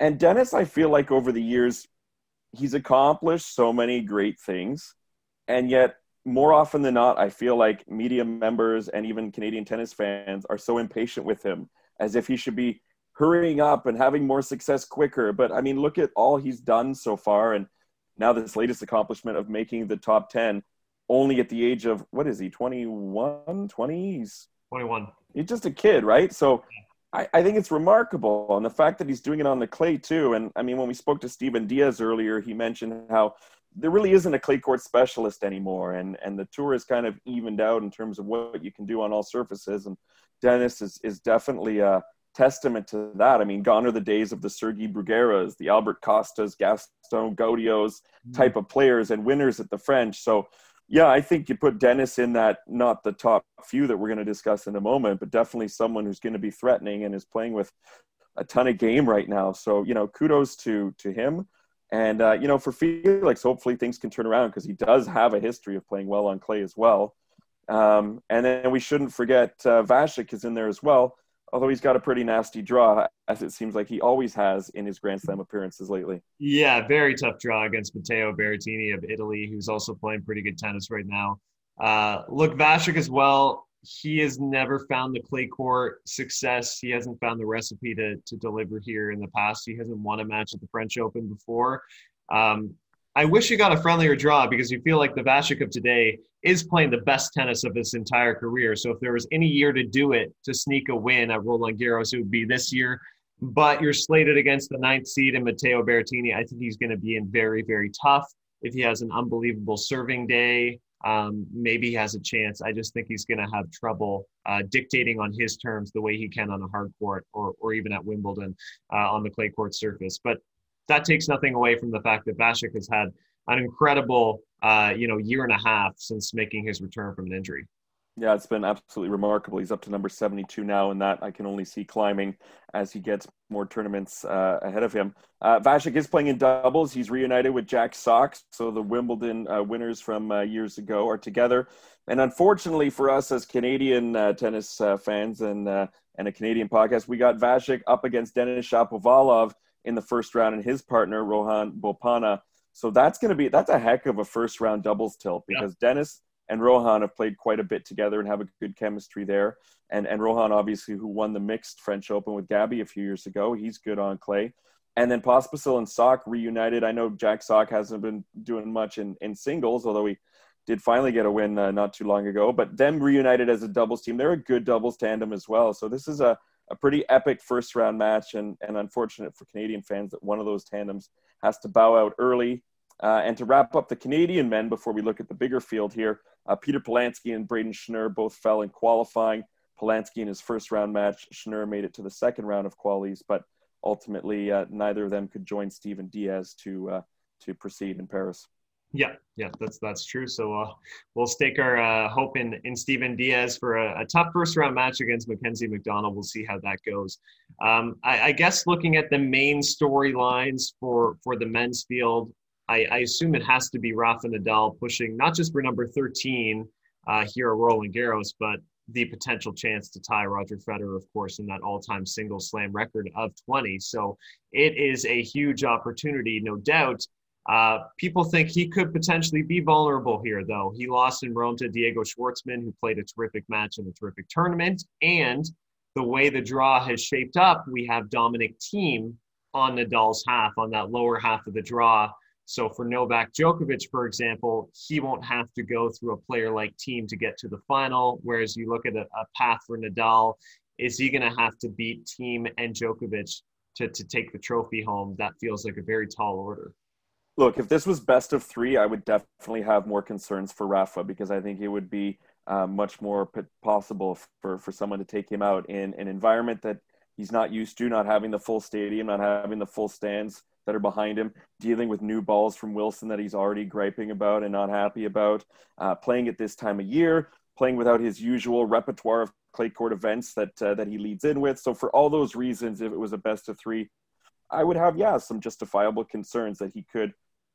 And Dennis, I feel like over the years, he's accomplished so many great things. And yet more often than not, I feel like media members and even Canadian tennis fans are so impatient with him, as if he should be hurrying up and having more success quicker. But I mean, look at all he's done so far. And now this latest accomplishment of making the top ten only at the age of, what is he, twenty-one, twenties? twenty-one. He's just a kid, right? So I, I think it's remarkable. And the fact that he's doing it on the clay too. And I mean, when we spoke to Stephen Diaz earlier, he mentioned how there really isn't a clay court specialist anymore. And, and the tour is kind of evened out in terms of what you can do on all surfaces. And Dennis is, is definitely a testament to that. I mean, gone are the days of the Sergi Brugueras, the Albert Costas, Gaston Gaudio's type of players and winners at the French. So, yeah, I think you put Dennis in that, not the top few that we're going to discuss in a moment, but definitely someone who's going to be threatening and is playing with a ton of game right now. So, you know, kudos to to him. And, uh, you know, for Felix, hopefully things can turn around because he does have a history of playing well on clay as well. Um, and then we shouldn't forget uh, Vasek is in there as well. Although he's got a pretty nasty draw, as it seems like he always has in his Grand Slam appearances lately. Yeah, very tough draw against Matteo Berrettini of Italy, who's also playing pretty good tennis right now. Uh, look, Vasek as well, he has never found the clay court success. He hasn't found the recipe to, to deliver here in the past. He hasn't won a match at the French Open before. Um, I wish he got a friendlier draw because you feel like the Vasek of today is playing the best tennis of his entire career. So if there was any year to do it, to sneak a win at Roland Garros, it would be this year. But you're slated against the ninth seed in Matteo Berrettini. I think he's going to be in very, very tough. If he has an unbelievable serving day, um, maybe he has a chance. I just think he's going to have trouble uh, dictating on his terms the way he can on a hard court or, or even at Wimbledon uh, on the clay court surface. But that takes nothing away from the fact that Vasek has had an incredible, uh, you know, year and a half since making his return from an injury. Yeah, it's been absolutely remarkable. He's up to number seventy-two now, and that I can only see climbing as he gets more tournaments uh, ahead of him. Uh, Vasek is playing in doubles. He's reunited with Jack Sock, so the Wimbledon uh, winners from uh, years ago are together. And unfortunately for us as Canadian uh, tennis uh, fans and uh, and a Canadian podcast, we got Vasek up against Denis Shapovalov in the first round, and his partner, Rohan Bopanna. So that's going to be, that's a heck of a first round doubles tilt because yeah. Dennis and Rohan have played quite a bit together and have a good chemistry there. And, and Rohan, obviously, who won the mixed French Open with Gabby a few years ago, he's good on clay. And then Pospisil and Sock reunited. I know Jack Sock hasn't been doing much in, in singles, although he did finally get a win uh, not too long ago, but them reunited as a doubles team. They're a good doubles tandem as well. So this is a, a pretty epic first round match and, and unfortunate for Canadian fans that one of those tandems has to bow out early. Uh, and to wrap up the Canadian men before we look at the bigger field here, uh, Peter Polansky and Braden Schnur both fell in qualifying. Polansky in his first round match, Schnur made it to the second round of qualies, but ultimately uh, neither of them could join Stephen Diaz to, uh, to proceed in Paris. Yeah, yeah, that's that's true. So uh, we'll stake our uh, hope in, in Stephen Diaz for a, a tough first-round match against Mackenzie McDonald. We'll see how that goes. Um, I, I guess looking at the main storylines for, for the men's field, I, I assume it has to be Rafa Nadal pushing not just for number thirteen uh, here at Roland Garros, but the potential chance to tie Roger Federer, of course, in that all-time single slam record of twenty. So it is a huge opportunity, no doubt. Uh, people think he could potentially be vulnerable here, though. He lost in Rome to Diego Schwartzman, who played a terrific match in a terrific tournament. And the way the draw has shaped up, we have Dominic Thiem on Nadal's half, on that lower half of the draw. So for Novak Djokovic, for example, he won't have to go through a player like Thiem to get to the final, whereas you look at a, a path for Nadal, is he going to have to beat Thiem and Djokovic to, to take the trophy home? That feels like a very tall order. Look, if this was best of three, I would definitely have more concerns for Rafa, because I think it would be uh, much more p- possible for, for someone to take him out in an environment that he's not used to, not having the full stadium, not having the full stands that are behind him, dealing with new balls from Wilson that he's already griping about and not happy about, uh, playing at this time of year, playing without his usual repertoire of clay court events that uh, that he leads in with. So for all those reasons, if it was a best of three, I would have, yeah, some justifiable concerns that he could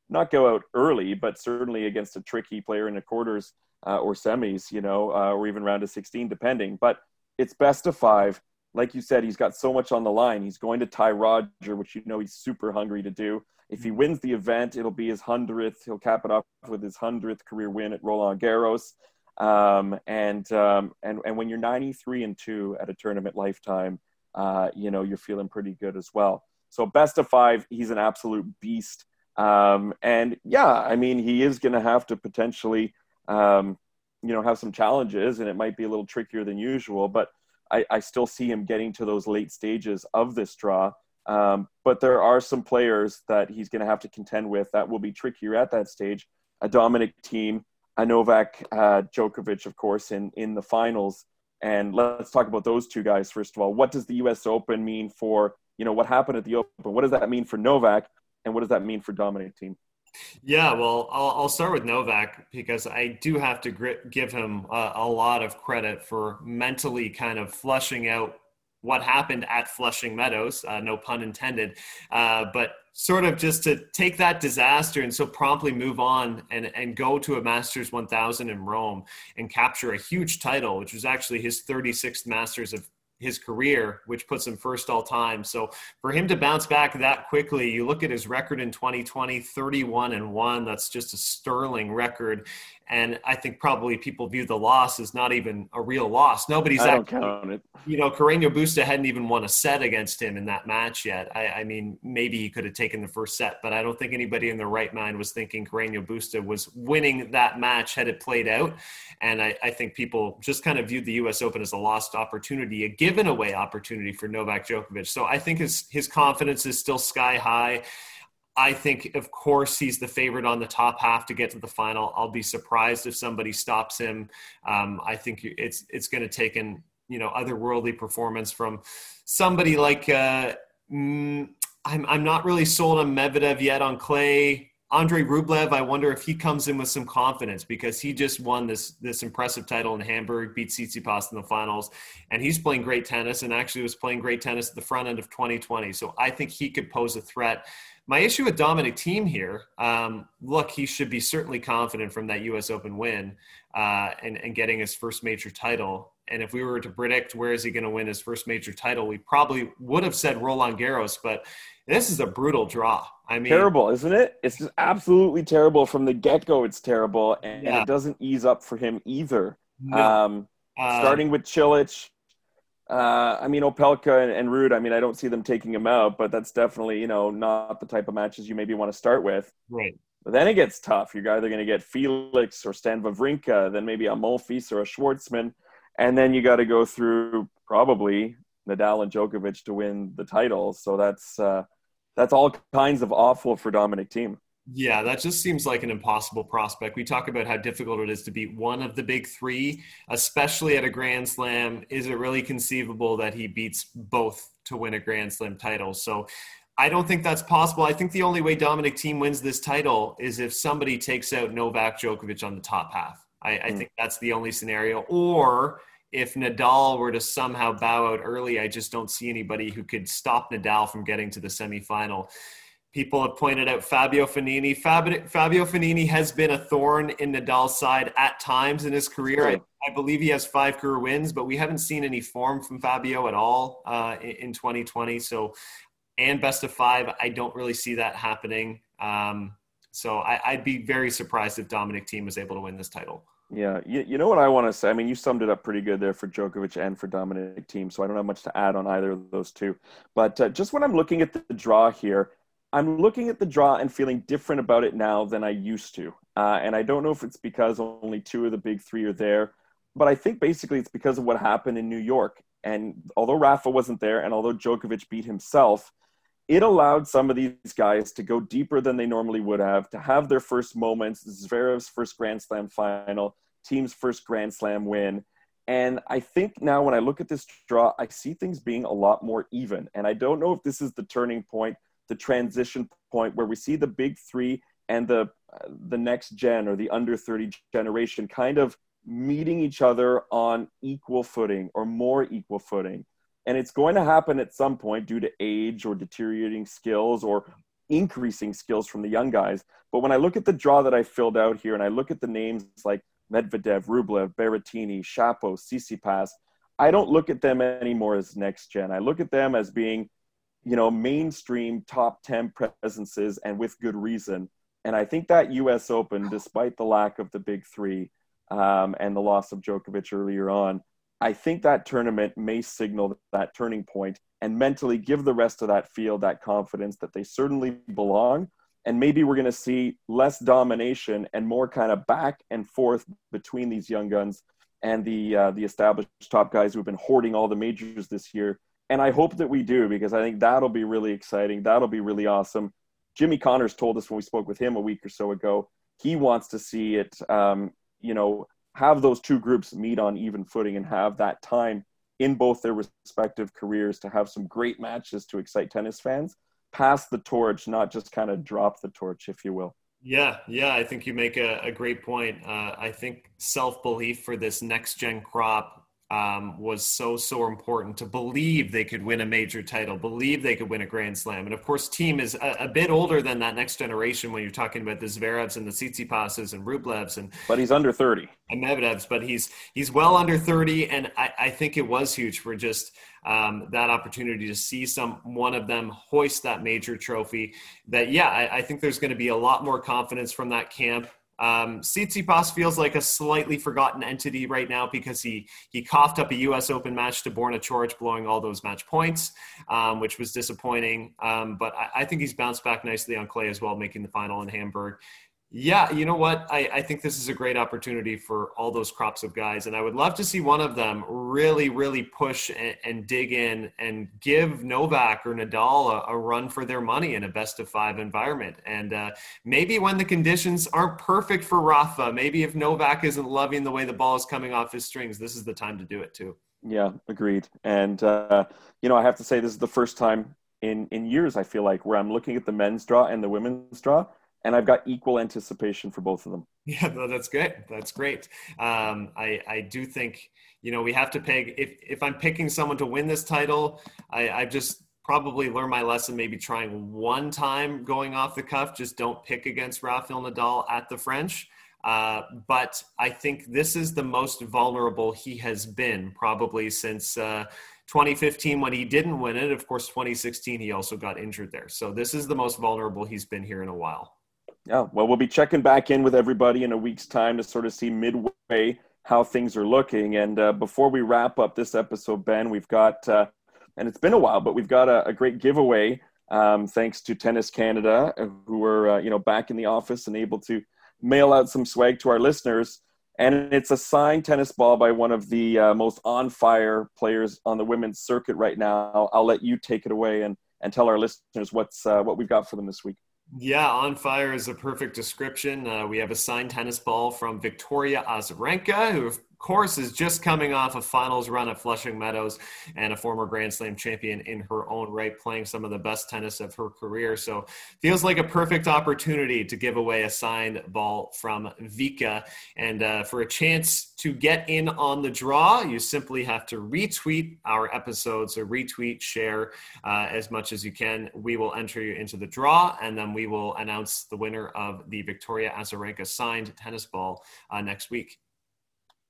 not go out early, but certainly against a tricky player in the quarters uh, or semis, you know, uh, or even round of sixteen, depending. But it's best of five. Like you said, he's got so much on the line. He's going to tie Roger, which you know he's super hungry to do. If he wins the event, it'll be his hundredth. He'll cap it off with his hundredth career win at Roland Garros. Um, and um, and and when you're ninety-three and two at a tournament lifetime, uh, you know, you're feeling pretty good as well. So best of five, he's an absolute beast. Um, and yeah, I mean, he is going to have to potentially, um, you know, have some challenges, and it might be a little trickier than usual, but I, I still see him getting to those late stages of this draw. Um, but there are some players that he's going to have to contend with that will be trickier at that stage. A Dominic Thiem, a Novak uh, Djokovic, of course, in, in the finals. And let's talk about those two guys, first of all. What does the U S Open mean for, you know, what happened at the Open? What does that mean for Novak? And what does that mean for Dominic Thiem? Yeah, well, I'll, I'll start with Novak, because I do have to gr- give him a, a lot of credit for mentally kind of flushing out what happened at Flushing Meadows, uh, no pun intended, uh, but sort of just to take that disaster and so promptly move on and, and go to a Masters one thousand in Rome and capture a huge title, which was actually his thirty-sixth Masters of his career, which puts him first all time. So for him to bounce back that quickly, you look at his record in twenty twenty, thirty-one and one, that's just a sterling record. And I think probably people view the loss as not even a real loss. Nobody's actually, you know, Carreño Busta hadn't even won a set against him in that match yet. I, I mean, maybe he could have taken the first set, but I don't think anybody in their right mind was thinking Carreño Busta was winning that match had it played out. And I, I think people just kind of viewed the U S Open as a lost opportunity, a given away opportunity for Novak Djokovic. So I think his his confidence is still sky high. I think, of course, he's the favorite on the top half to get to the final. I'll be surprised if somebody stops him. Um, I think it's it's going to take an, you know, otherworldly performance from somebody like uh, mm, I'm I'm not really sold on Medvedev yet on clay. Andrei Rublev, I wonder if he comes in with some confidence, because he just won this this impressive title in Hamburg, beat Tsitsipas in the finals, and he's playing great tennis, and actually was playing great tennis at the front end of twenty twenty. So I think he could pose a threat. My issue with Dominic Thiem here, um, look, he should be certainly confident from that U S Open win uh, and, and getting his first major title. And if we were to predict where is he going to win his first major title, we probably would have said Roland Garros, but this is a brutal draw. I mean, terrible, isn't it? It's just absolutely terrible from the get-go. It's terrible, and, yeah. and it doesn't ease up for him either. No. Um, uh, starting with Cilic, uh, I mean, Opelka and, and Ruud, I mean, I don't see them taking him out, but that's definitely, you know, not the type of matches you maybe want to start with. Right. But then it gets tough. You're either going to get Felix or Stan Wawrinka, then maybe a Monfils or a Schwartzman. And then you got to go through probably Nadal and Djokovic to win the title. So that's uh, that's all kinds of awful for Dominic Thiem. Yeah, that just seems like an impossible prospect. We talk about how difficult it is to beat one of the big three, especially at a Grand Slam. Is it really conceivable that he beats both to win a Grand Slam title? So I don't think that's possible. I think the only way Dominic Thiem wins this title is if somebody takes out Novak Djokovic on the top half. I, I think that's the only scenario. Or if Nadal were to somehow bow out early, I just don't see anybody who could stop Nadal from getting to the semifinal. People have pointed out Fabio Fognini. Fabio, Fabio Fognini has been a thorn in Nadal's side at times in his career. I, I believe he has five career wins, but we haven't seen any form from Fabio at all uh, in, in twenty twenty. So, and best of five, I don't really see that happening. Um, so I, I'd be very surprised if Dominic Thiem was able to win this title. Yeah, you, you know what I want to say? I mean, you summed it up pretty good there for Djokovic and for Dominic Thiem, so I don't have much to add on either of those two. But uh, just when I'm looking at the draw here, I'm looking at the draw and feeling different about it now than I used to. Uh, and I don't know if it's because only two of the big three are there, but I think basically it's because of what happened in New York. And although Rafa wasn't there and although Djokovic beat himself, it allowed some of these guys to go deeper than they normally would have, to have their first moments, Zverev's first Grand Slam final, Thiem's first Grand Slam win. And I think now when I look at this draw, I see things being a lot more even. And I don't know if this is the turning point, the transition point where we see the big three and the uh, the next gen or the under thirty generation kind of meeting each other on equal footing or more equal footing. And it's going to happen at some point due to age or deteriorating skills or increasing skills from the young guys. But when I look at the draw that I filled out here and I look at the names like Medvedev, Rublev, Berrettini, Shapo, Tsitsipas, I don't look at them anymore as next gen. I look at them as being, you know, mainstream top ten presences, and with good reason. And I think that U S Open, despite the lack of the big three um, and the loss of Djokovic earlier on, I think that tournament may signal that turning point and mentally give the rest of that field that confidence that they certainly belong. And maybe we're going to see less domination and more kind of back and forth between these young guns and the uh, the established top guys who've been hoarding all the majors this year. And I hope that we do, because I think that'll be really exciting. That'll be really awesome. Jimmy Connors told us when we spoke with him a week or so ago, he wants to see it, um, you know, have those two groups meet on even footing and have that time in both their respective careers to have some great matches to excite tennis fans, pass the torch, not just kind of drop the torch, if you will. Yeah, yeah, I think you make a, a great point. Uh, I think self-belief for this next-gen crop Um, was so, so important to believe they could win a major title, believe they could win a Grand Slam. And of course, Thiem is a, a bit older than that next generation when you're talking about the Zverevs and the Tsitsipas's and Rublevs. And, but he's under thirty. And Medvedevs, but he's he's well under thirty. And I, I think it was huge for just um, that opportunity to see some one of them hoist that major trophy. That, yeah, I, I think there's going to be a lot more confidence from that camp. Um, Tsitsipas feels like a slightly forgotten entity right now because he he coughed up a U S Open match to Borna Coric, blowing all those match points, um, which was disappointing. Um, but I, I think he's bounced back nicely on clay as well, making the final in Hamburg. Yeah, you know what? I, I think this is a great opportunity for all those crops of guys, and I would love to see one of them really, really push and, and dig in and give Novak or Nadal a, a run for their money in a best-of-five environment. And uh, maybe when the conditions aren't perfect for Rafa, maybe if Novak isn't loving the way the ball is coming off his strings, this is the time to do it too. Yeah, agreed. And, uh, you know, I have to say this is the first time in, in years, I feel like, where I'm looking at the men's draw and the women's draw, and I've got equal anticipation for both of them. Yeah, no, that's good. That's great. Um, I, I do think, you know, we have to peg, if, if I'm picking someone to win this title, I, I've just probably learned my lesson, maybe trying one time going off the cuff, just don't pick against Rafael Nadal at the French. Uh, but I think this is the most vulnerable he has been probably since uh, twenty fifteen when he didn't win it. Of course, twenty sixteen, he also got injured there. So this is the most vulnerable he's been here in a while. Yeah, well, we'll be checking back in with everybody in a week's time to sort of see midway how things are looking. And uh, before we wrap up this episode, Ben, we've got, uh, and it's been a while, but we've got a, a great giveaway um, thanks to Tennis Canada, who are, uh, you know, back in the office and able to mail out some swag to our listeners. And it's a signed tennis ball by one of the uh, most on-fire players on the women's circuit right now. I'll, I'll let you take it away and, and tell our listeners what's uh, what we've got for them this week. Yeah, on fire is a perfect description. Uh, we have a signed tennis ball from Victoria Azarenka, who, course, is just coming off a finals run at Flushing Meadows and a former Grand Slam champion in her own right, playing some of the best tennis of her career. So feels like a perfect opportunity to give away a signed ball from Vika. And uh, for a chance to get in on the draw, you simply have to retweet our episode. So retweet, share uh, as much as you can. We will enter you into the draw, and then we will announce the winner of the Victoria Azarenka signed tennis ball uh, next week.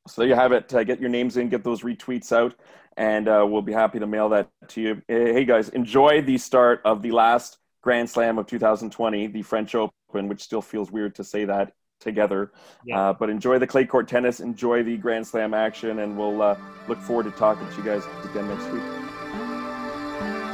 So there you have it. Uh, get your names in, get those retweets out, and uh, we'll be happy to mail that to you. Hey, guys, enjoy the start of the last Grand Slam of two thousand twenty, the French Open, which still feels weird to say that together. Yeah. Uh, but enjoy the clay court tennis, enjoy the Grand Slam action, and we'll uh, look forward to talking to you guys again next week.